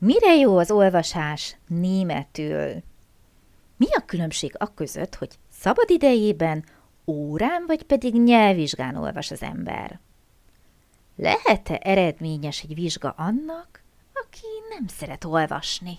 Mire jó az olvasás németül? Mi a különbség aközött, hogy szabadidejében, órán vagy pedig nyelvvizsgán olvas az ember? Lehet-e eredményes egy vizsga annak, aki nem szeret olvasni?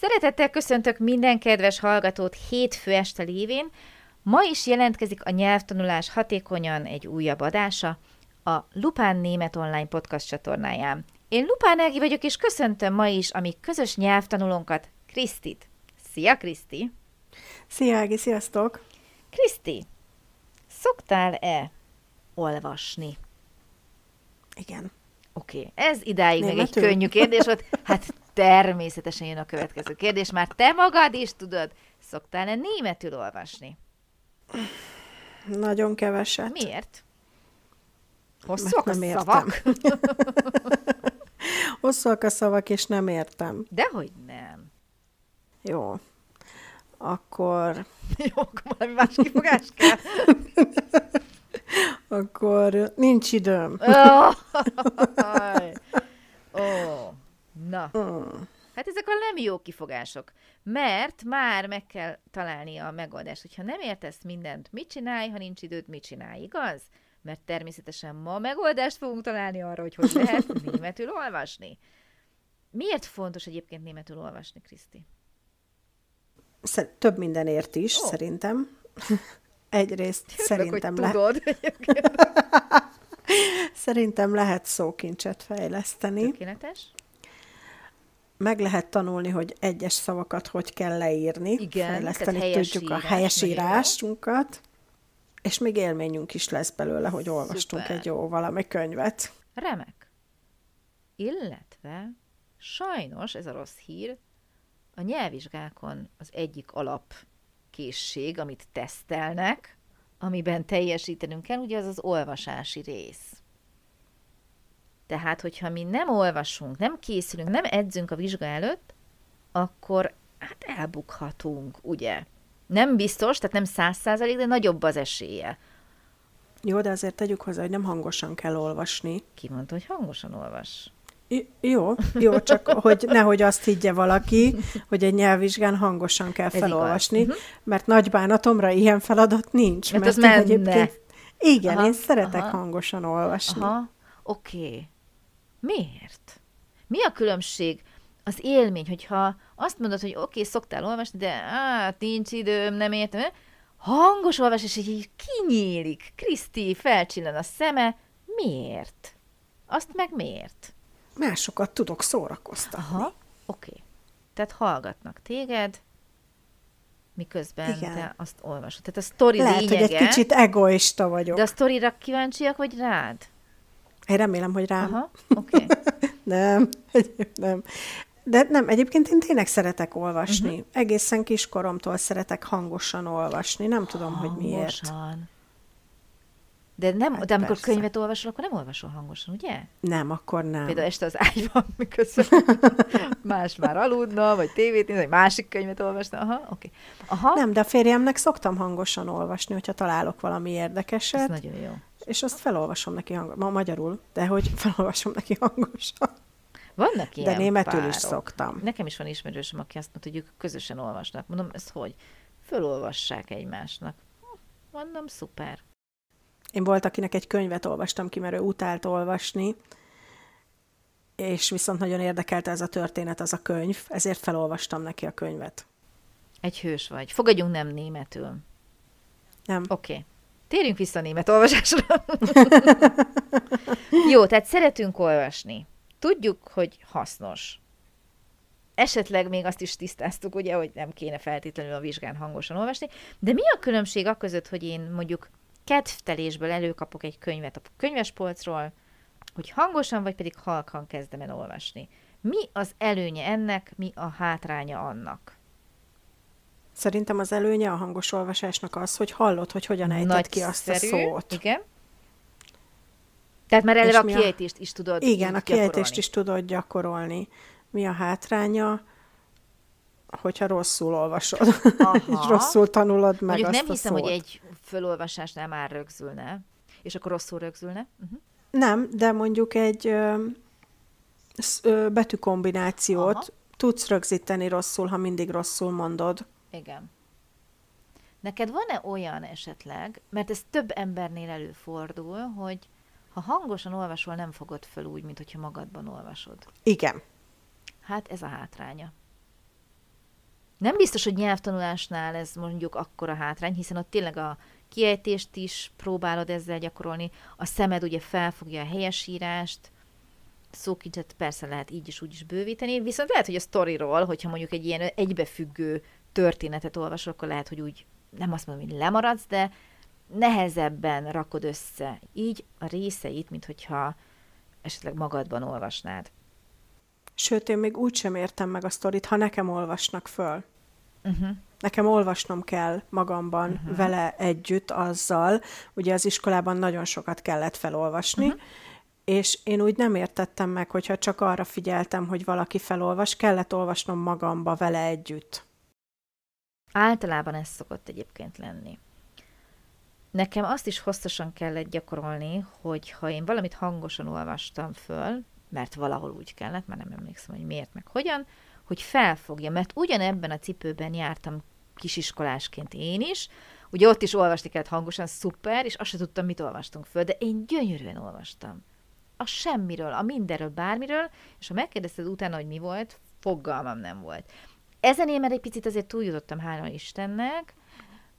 Szeretettel köszöntök minden kedves hallgatót hétfő este lévén. Ma is jelentkezik a Nyelvtanulás Hatékonyan egy újabb adása a Lupán Német Online Podcast csatornáján. Én Lupán Ági vagyok, és köszöntöm ma is a mi közös nyelvtanulónkat, Krisztit. Szia, Kriszti! Szia, Ági, sziasztok! Kriszti, szoktál-e olvasni? Igen. Oké. Ez idáig németül. Meg egy könnyű kérdés volt. Hát természetesen jön a következő kérdés, már te magad is tudod. Szoktál-e németül olvasni? Nagyon keveset. Miért? Hosszúak a szavak? Hosszúak a szavak, és nem értem. Dehogy nem. Jó. Akkor... Jó, akkor valami más kifogás kell. Akkor nincs időm. Na, hát ezek a nem jó kifogások, mert már meg kell találni a megoldást. Hogyha nem értesz mindent, mit csinálj, ha nincs időd, mit csinálj, igaz? Mert természetesen ma megoldást fogunk találni arra, hogy hogy lehet németül olvasni. Miért fontos egyébként németül olvasni, Kriszti? Több mindenért is, szerintem. Egyrészt Szerintem lehet szókincset fejleszteni. Tökéletes. Meg lehet tanulni, hogy egyes szavakat hogy kell leírni. Igen, fejleszteni tudjuk a helyesírásunkat, és még élményünk is lesz belőle, hogy olvastunk egy jó valami könyvet. Remek. Illetve sajnos, ez a rossz hír, a nyelvvizsgákon az egyik alapkészség, amit tesztelnek, amiben teljesítenünk kell, ugye az az olvasási rész. Tehát, hogyha mi nem olvasunk, nem készülünk, nem edzünk a vizsga előtt, akkor hát elbukhatunk, ugye? Nem biztos, tehát nem 100%, de nagyobb az esélye. Jó, de azért tegyük hozzá, hogy nem hangosan kell olvasni. Ki mondta, hogy hangosan olvas? Jó, csak hogy nehogy azt higgye valaki, hogy egy nyelvvizsgán hangosan kell felolvasni, mert nagy bánatomra ilyen feladat nincs. Mert az egyébként... Igen, aha, én szeretek hangosan olvasni. Oké. Miért? Mi a különbség? Az élmény, hogyha azt mondod, hogy oké, szoktál olvasni, de hát nincs időm, nem értem. Hangos olvas, és így kinyílik. Kriszti, felcsillan a szeme. Miért? Azt meg miért? Másokat tudok szórakoztatni. Oké. Tehát hallgatnak téged, miközben te azt olvasod. Tehát a sztori lényege... Lehet, hogy egy kicsit egoista vagyok. De a sztorira kíváncsiak vagy rád? Én remélem, hogy rám. Nem. De nem, egyébként én tényleg szeretek olvasni. Egészen kiskoromtól szeretek hangosan olvasni. Nem tudom, hogy miért. De, nem, hát de amikor könyvet olvasol, akkor nem olvasol hangosan, ugye? Nem, akkor nem. Például este az ágyban, miközben más már aludna, vagy tévét nézni, vagy másik könyvet olvasna. Nem, de a férjemnek szoktam hangosan olvasni, hogyha találok valami érdekeset. Ez nagyon jó. És azt felolvasom neki hangosan. Ma magyarul, de hogy felolvasom neki hangosan. Vannak ilyen de németül párok. Is szoktam. Nekem is van ismerősöm, aki azt mondta, hogy ők közösen olvasnak. Mondom, ezt hogy? Fölolvassák egymásnak. Mondom, szuper. Én volt, akinek egy könyvet olvastam ki, mert ő utált olvasni, és viszont nagyon érdekelte ez a történet, az a könyv, ezért felolvastam neki a könyvet. Egy hős vagy. Fogadjunk nem németül. Nem. Oké. Térjünk vissza a német olvasásra. Jó, tehát szeretünk olvasni. Tudjuk, hogy hasznos. Esetleg még azt is tisztáztuk, ugye, hogy nem kéne feltétlenül a vizsgán hangosan olvasni, de mi a különbség akközött, hogy én mondjuk kedvtelésből előkapok egy könyvet a könyvespolcról, hogy hangosan vagy pedig halkan kezdem el olvasni. Mi az előnye ennek, mi a hátránya annak? Szerintem az előnye a hangos olvasásnak az, hogy hallod, hogy hogyan ejted ki azt a szót. Igen. Tehát már előre a kiejtést is tudod gyakorolni. Igen, a kiejtést is tudod gyakorolni. Mi a hátránya, hogyha rosszul olvasod, és rosszul tanulod meg mondjuk azt nem hiszem, hogy egy fölolvasásnál már rögzülne, és akkor rosszul rögzülne. Uh-huh. Nem, de mondjuk egy betűkombinációt tudsz rögzíteni rosszul, ha mindig rosszul mondod. Igen. Neked van-e olyan esetleg, mert ez több embernél előfordul, hogy ha hangosan olvasol, nem fogod föl úgy, mint hogyha magadban olvasod. Igen. Hát ez a hátránya. Nem biztos, hogy nyelvtanulásnál ez mondjuk akkora hátrány, hiszen ott tényleg a kiejtést is próbálod ezzel gyakorolni, a szemed ugye felfogja a helyesírást, szókincset persze lehet így is úgy is bővíteni, viszont lehet, hogy a sztoriról, hogyha mondjuk egy ilyen egybefüggő történetet olvasol, akkor lehet, hogy úgy nem azt mondom, hogy lemaradsz, de nehezebben rakod össze így a részeit, mint hogyha esetleg magadban olvasnád. Sőt, én még úgy sem értem meg a sztorit, ha nekem olvasnak föl. Uh-huh. Nekem olvasnom kell magamban vele együtt azzal, ugye az iskolában nagyon sokat kellett felolvasni, és én úgy nem értettem meg, hogyha csak arra figyeltem, hogy valaki felolvas, kellett olvasnom magamba vele együtt. Általában ez szokott egyébként lenni. Nekem azt is hosszasan kellett gyakorolni, hogy ha én valamit hangosan olvastam föl, mert valahol úgy kellett, már nem emlékszem, hogy miért, meg hogyan, hogy felfogja, mert ugyanebben a cipőben jártam kisiskolásként én is, ugye ott is olvasni kellett hangosan, szuper, és azt sem tudtam, mit olvastunk föl, de én gyönyörűen olvastam. A semmiről, a mindenről, bármiről, és ha megkérdezted utána, hogy mi volt, fogalmam nem volt. Ezen én már egy picit azért túljutottam, hála Istennek,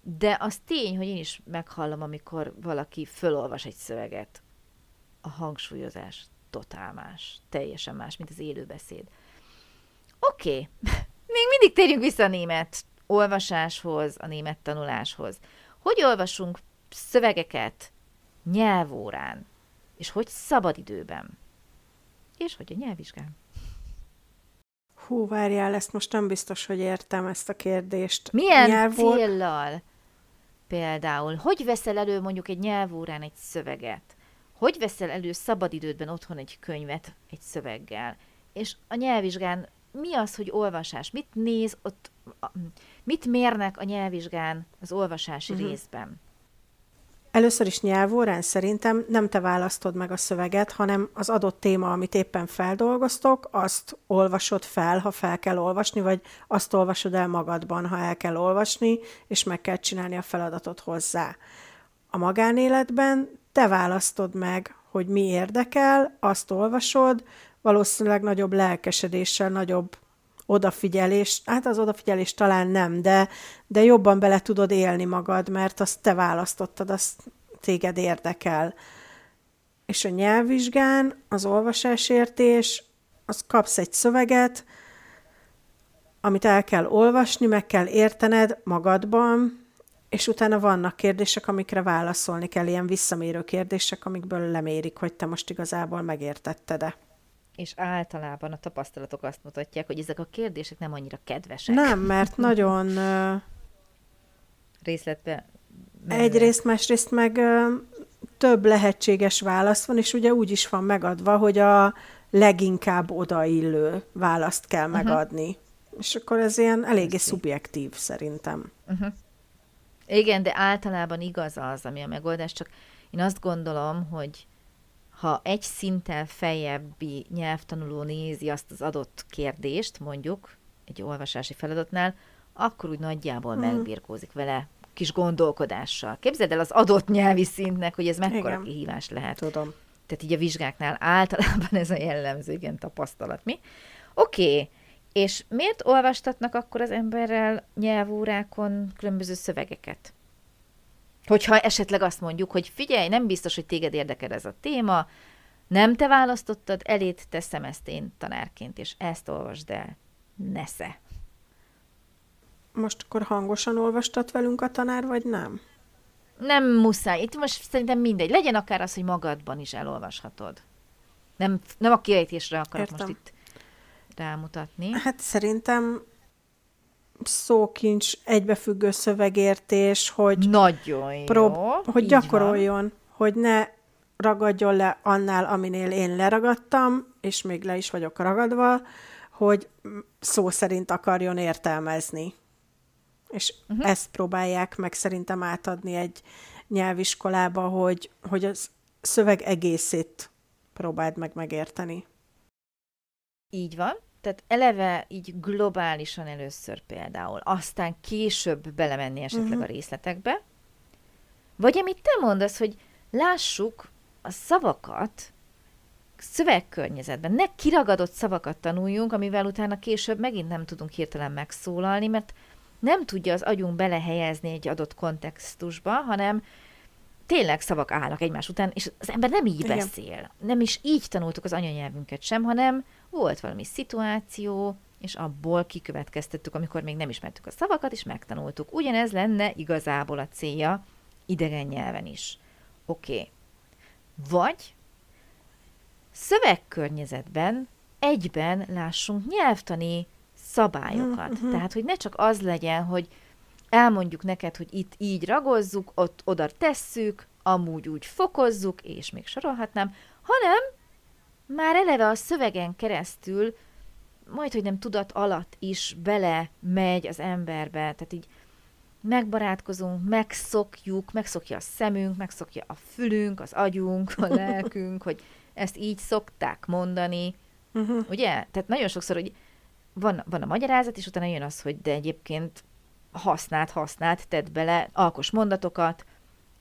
de az tény, hogy én is meghallom, amikor valaki fölolvas egy szöveget. A hangsúlyozás totál más, teljesen más, mint az élőbeszéd. Oké, még mindig térjünk vissza a német olvasáshoz, a német tanuláshoz. Hogy olvasunk szövegeket nyelvórán, és hogy szabadidőben, és hogy a nyelvvizsgán? Hú, várjál, ezt most nem biztos, hogy értem ezt a kérdést. Milyen céllal? Például, hogy veszel elő mondjuk egy nyelvórán egy szöveget? Hogy veszel elő szabadidődben otthon egy könyvet egy szöveggel? És a nyelvvizsgán mi az, hogy olvasás? Mit néz ott, mit mérnek a nyelvvizsgán az olvasási részben? Először is nyelvórán szerintem nem te választod meg a szöveget, hanem az adott téma, amit éppen feldolgoztok, azt olvasod fel, ha fel kell olvasni, vagy azt olvasod el magadban, ha el kell olvasni, és meg kell csinálni a feladatot hozzá. A magánéletben te választod meg, hogy mi érdekel, azt olvasod, valószínűleg nagyobb lelkesedéssel, nagyobb odafigyelés, hát az odafigyelés talán nem, de jobban bele tudod élni magad, mert azt te választottad, azt téged érdekel. És a nyelvvizsgán, az olvasásértés, az kapsz egy szöveget, amit el kell olvasni, meg kell értened magadban, és utána vannak kérdések, amikre válaszolni kell, ilyen visszamérő kérdések, amikből lemérik, hogy te most igazából megértetted-e. És általában a tapasztalatok azt mutatják, hogy ezek a kérdések nem annyira kedvesek. Nem, mert nagyon... részletbe... mennek. Egyrészt, másrészt meg több lehetséges válasz van, és ugye úgy is van megadva, hogy a leginkább odaillő választ kell megadni. És akkor ez ilyen eléggé szubjektív szerintem. Igen, de általában igaz az, ami a megoldás, csak én azt gondolom, hogy ha egy szinten feljebbi nyelvtanuló nézi azt az adott kérdést, mondjuk egy olvasási feladatnál, akkor úgy nagyjából megbirkózik vele kis gondolkodással. Képzeld el az adott nyelvi szintnek, hogy ez mekkora kihívás lehet. Tudom. Tehát így a vizsgáknál általában ez a jellemző, igen, tapasztalat. Mi? Oké, és miért olvastatnak akkor az emberrel nyelvórákon különböző szövegeket? Hogyha esetleg azt mondjuk, hogy figyelj, nem biztos, hogy téged érdekel ez a téma, nem te választottad, elét teszem ezt én tanárként, és ezt olvasd el. Nesze. Most akkor hangosan olvastat velünk a tanár, vagy nem? nem muszáj. Itt most szerintem mindegy. Legyen akár az, hogy magadban is elolvashatod. Nem a kiejtésre akarok most itt rámutatni. Hát szerintem szókincs, egybefüggő szövegértés, hogy nagyon jó. Hogy gyakoroljon, hogy ne ragadjon le annál, aminél én leragadtam, és még le is vagyok ragadva, hogy szó szerint akarjon értelmezni. És ezt próbálják meg szerintem átadni egy nyelviskolába, hogy a szöveg egészét próbáld meg megérteni. Így van. Tehát eleve így globálisan először például, aztán később belemenni esetleg a részletekbe. Vagy amit te mondasz, hogy lássuk a szavakat szövegkörnyezetben. Ne kiragadott szavakat tanuljunk, amivel utána később megint nem tudunk hirtelen megszólalni, mert nem tudja az agyunk belehelyezni egy adott kontextusba, hanem tényleg szavak állnak egymás után, és az ember nem így beszél. Nem is így tanultuk az anyanyelvünket sem, hanem volt valami szituáció, és abból kikövetkeztettük, amikor még nem ismertük a szavakat, és megtanultuk. Ugyanez lenne igazából a célja idegen nyelven is. Oké. Vagy szövegkörnyezetben egyben lássunk nyelvtani szabályokat. Tehát, hogy ne csak az legyen, hogy elmondjuk neked, hogy itt így ragozzuk, ott oda tesszük, amúgy úgy fokozzuk, és még sorolhatnám, hanem már eleve a szövegen keresztül, majdhogy nem tudat alatt is bele megy az emberbe, tehát így megbarátkozunk, megszokja a szemünk, megszokja a fülünk, az agyunk, a lelkünk, hogy ezt így szokták mondani, ugye? Tehát nagyon sokszor, hogy van a magyarázat, és utána jön az, hogy de egyébként használt, tedd bele alkos mondatokat,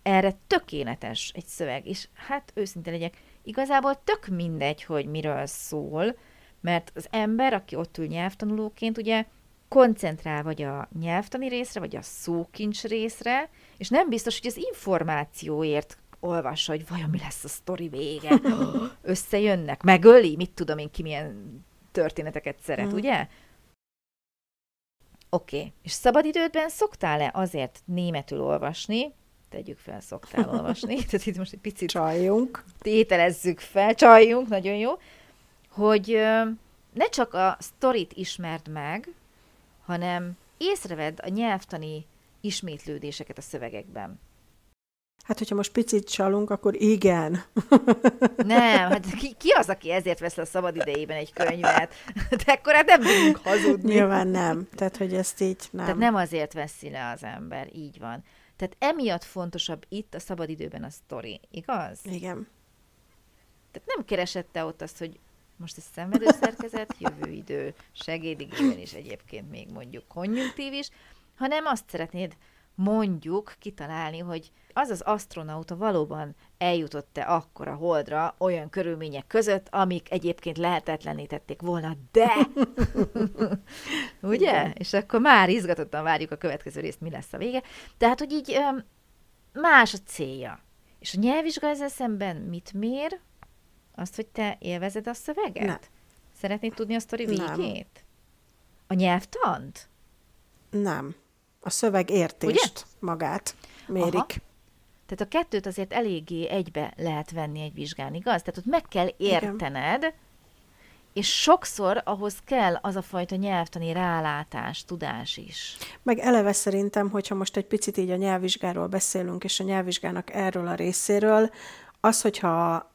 erre tökéletes egy szöveg, és hát őszinte legyek, igazából tök mindegy, hogy miről szól, mert az ember, aki ott ül nyelvtanulóként, ugye koncentrál vagy a nyelvtani részre, vagy a szókincs részre, és nem biztos, hogy az információért olvassa, hogy vajon mi lesz a sztori vége, összejönnek, megöli, mit tudom én ki milyen történeteket szeret, ugye? Oké. És szabadidődben szoktál-e azért németül olvasni? Tegyük fel, szoktál olvasni. Tehát itt most egy picit tételezzük fel, csaljunk, nagyon jó, hogy ne csak a sztorit ismerd meg, hanem észrevedd a nyelvtani ismétlődéseket a szövegekben. Hát, hogyha most picit csalunk, akkor igen. Nem, hát ki az, aki ezért vesz le a szabad idejében egy könyvet? De akkor hát nem tudunk hazudni. Nyilván nem. Tehát, hogy ezt így nem. Tehát nem azért veszi le az ember, így van. Tehát emiatt fontosabb itt a szabadidőben a sztori, igaz? Igen. Tehát nem keresette ott azt, hogy most ez szenvedőszerkezet, jövőidő, segédigében is egyébként még mondjuk konjunktív is, hanem azt szeretnéd mondjuk kitalálni, hogy az asztronauta valóban eljutott-e akkor a Holdra olyan körülmények között, amik egyébként lehetetlenítették volna, de... Ugye? Igen. És akkor már izgatottan várjuk a következő részt, mi lesz a vége. Tehát, hogy így más a célja. És a nyelvvizsga ezzel szemben mit mér? Azt, hogy te élvezed a szöveget? Nem. Szeretnéd tudni a sztori végét? A nyelvtant? Nem. A szövegértést magát mérik. Aha. Tehát a kettőt azért eléggé egybe lehet venni egy vizsgán, igaz? Tehát ott meg kell értened, és sokszor ahhoz kell az a fajta nyelvtani rálátás, tudás is. Meg eleve szerintem, hogyha most egy picit így a nyelvvizsgáról beszélünk, és a nyelvvizsgának erről a részéről, az, hogyha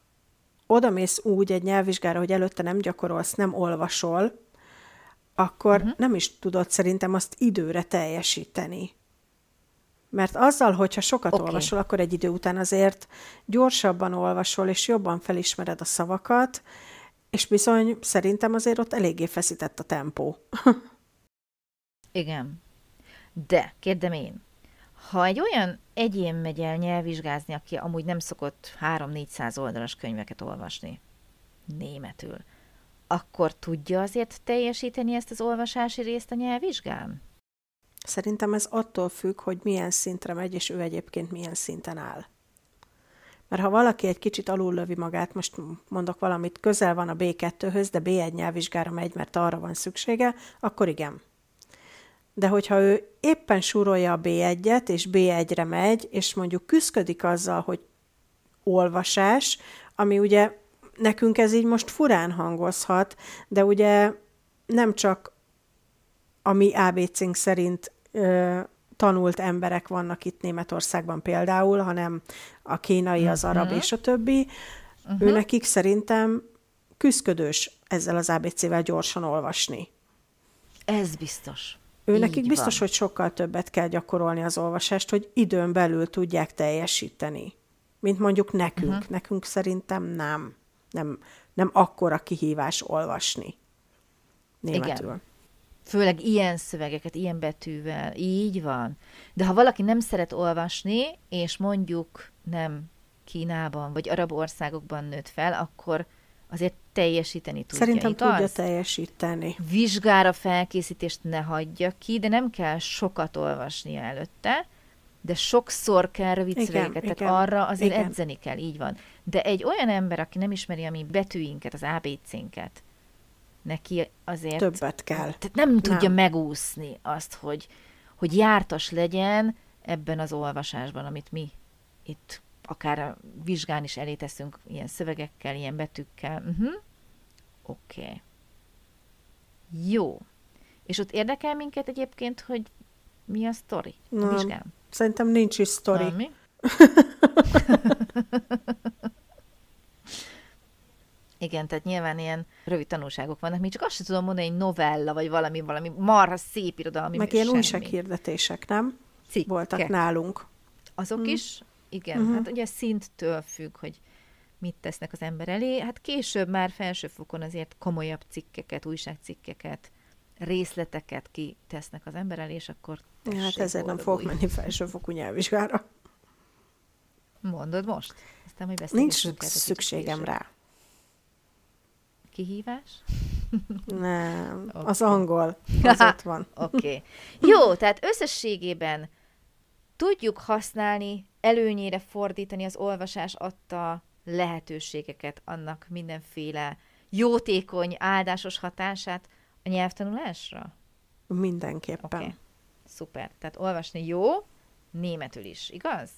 odamész úgy egy nyelvvizsgára, hogy előtte nem gyakorolsz, nem olvasol, akkor nem is tudod szerintem azt időre teljesíteni. Mert azzal, hogyha sokat olvasol, akkor egy idő után azért gyorsabban olvasol, és jobban felismered a szavakat, és bizony szerintem azért ott eléggé feszített a tempó. Igen. De, kérdem én, ha egy olyan egyén megy el nyelvvizsgázni, aki amúgy nem szokott 300-400 oldalas könyveket olvasni, németül, akkor tudja azért teljesíteni ezt az olvasási részt a nyelvvizsgán? Szerintem ez attól függ, hogy milyen szintre megy, és ő egyébként milyen szinten áll. Mert ha valaki egy kicsit alul lövi magát, most mondok valamit, közel van a B2-höz, de B1 nyelvvizsgára megy, mert arra van szüksége, akkor igen. De hogyha ő éppen súrolja a B1-et, és B1-re megy, és mondjuk küszködik azzal, hogy olvasás, ami ugye nekünk ez így most furán hangozhat, de ugye nem csak a mi ABC-nk szerint tanult emberek vannak itt Németországban például, hanem a kínai, az arab és a többi. Ő nekik szerintem küszködős ezzel az ABC-vel gyorsan olvasni. Ez biztos. Ő nekik biztos, hogy sokkal többet kell gyakorolni az olvasást, hogy időn belül tudják teljesíteni. Mint mondjuk nekünk. Nekünk szerintem nem akkora kihívás olvasni németül. Igen. Főleg ilyen szövegeket, ilyen betűvel. Így van. De ha valaki nem szeret olvasni, és mondjuk nem Kínában, vagy arab országokban nőtt fel, akkor azért teljesíteni tudja. Szerintem igaz? Tudja teljesíteni. Vizsgára felkészítést ne hagyja ki, de nem kell sokat olvasnia előtte, de sokszor kell rövid szövegeket, tehát arra azért edzeni kell, így van. De egy olyan ember, aki nem ismeri a mi betűinket, az ABC-nket, neki azért... többet kell. Tehát nem tudja megúszni azt, hogy jártas legyen ebben az olvasásban, amit mi itt akár a vizsgán is elé teszünk ilyen szövegekkel, ilyen betűkkel. Oké. Jó. És ott érdekel minket egyébként, hogy mi a sztori a vizsgán? Szerintem nincs is sztori. Na, mi? Igen, tehát nyilván ilyen rövid tanulságok vannak. Még csak azt sem tudom mondani, hogy novella, vagy valami marha szép irodalmi. Meg ilyen újsághirdetések, nem? Cikkek. Voltak nálunk. Azok is? Igen. Hát ugye szinttől függ, hogy mit tesznek az ember elé. Hát később már felsőfokon azért komolyabb cikkeket, újságcikkeket, részleteket kitesznek az ember elé, és akkor... Hát ezért nem fogok menni felsőfokú nyelvvizsgára. Mondod most? Aztán, hogy nincs szükségem rá. Kihívás? Nem, okay. Az angol, az ott van. Oké. Jó, tehát összességében tudjuk használni, előnyére fordítani az olvasás adta lehetőségeket, annak mindenféle jótékony, áldásos hatását a nyelvtanulásra? Mindenképpen. Okay. Szuper. Tehát olvasni jó, németül is, igaz?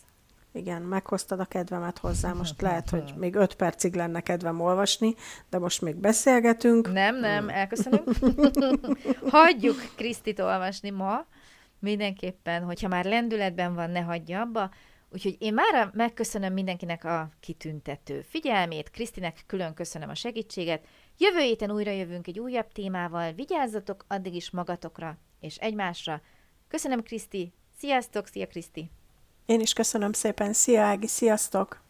Igen, meghoztad a kedvemet hozzá. Most lehet, hogy még 5 percig lenne kedvem olvasni, de most még beszélgetünk. Nem, elköszönöm. Hagyjuk Krisztit olvasni ma. Mindenképpen, hogyha már lendületben van, ne hagyja abba. Úgyhogy én már megköszönöm mindenkinek a kitüntető figyelmét. Krisztinek külön köszönöm a segítséget. Jövő héten újra jövünk egy újabb témával. Vigyázzatok addig is magatokra és egymásra. Köszönöm, Kriszti. Sziasztok, szia, Kriszti. Én is köszönöm szépen. Szia, Ági, sziasztok!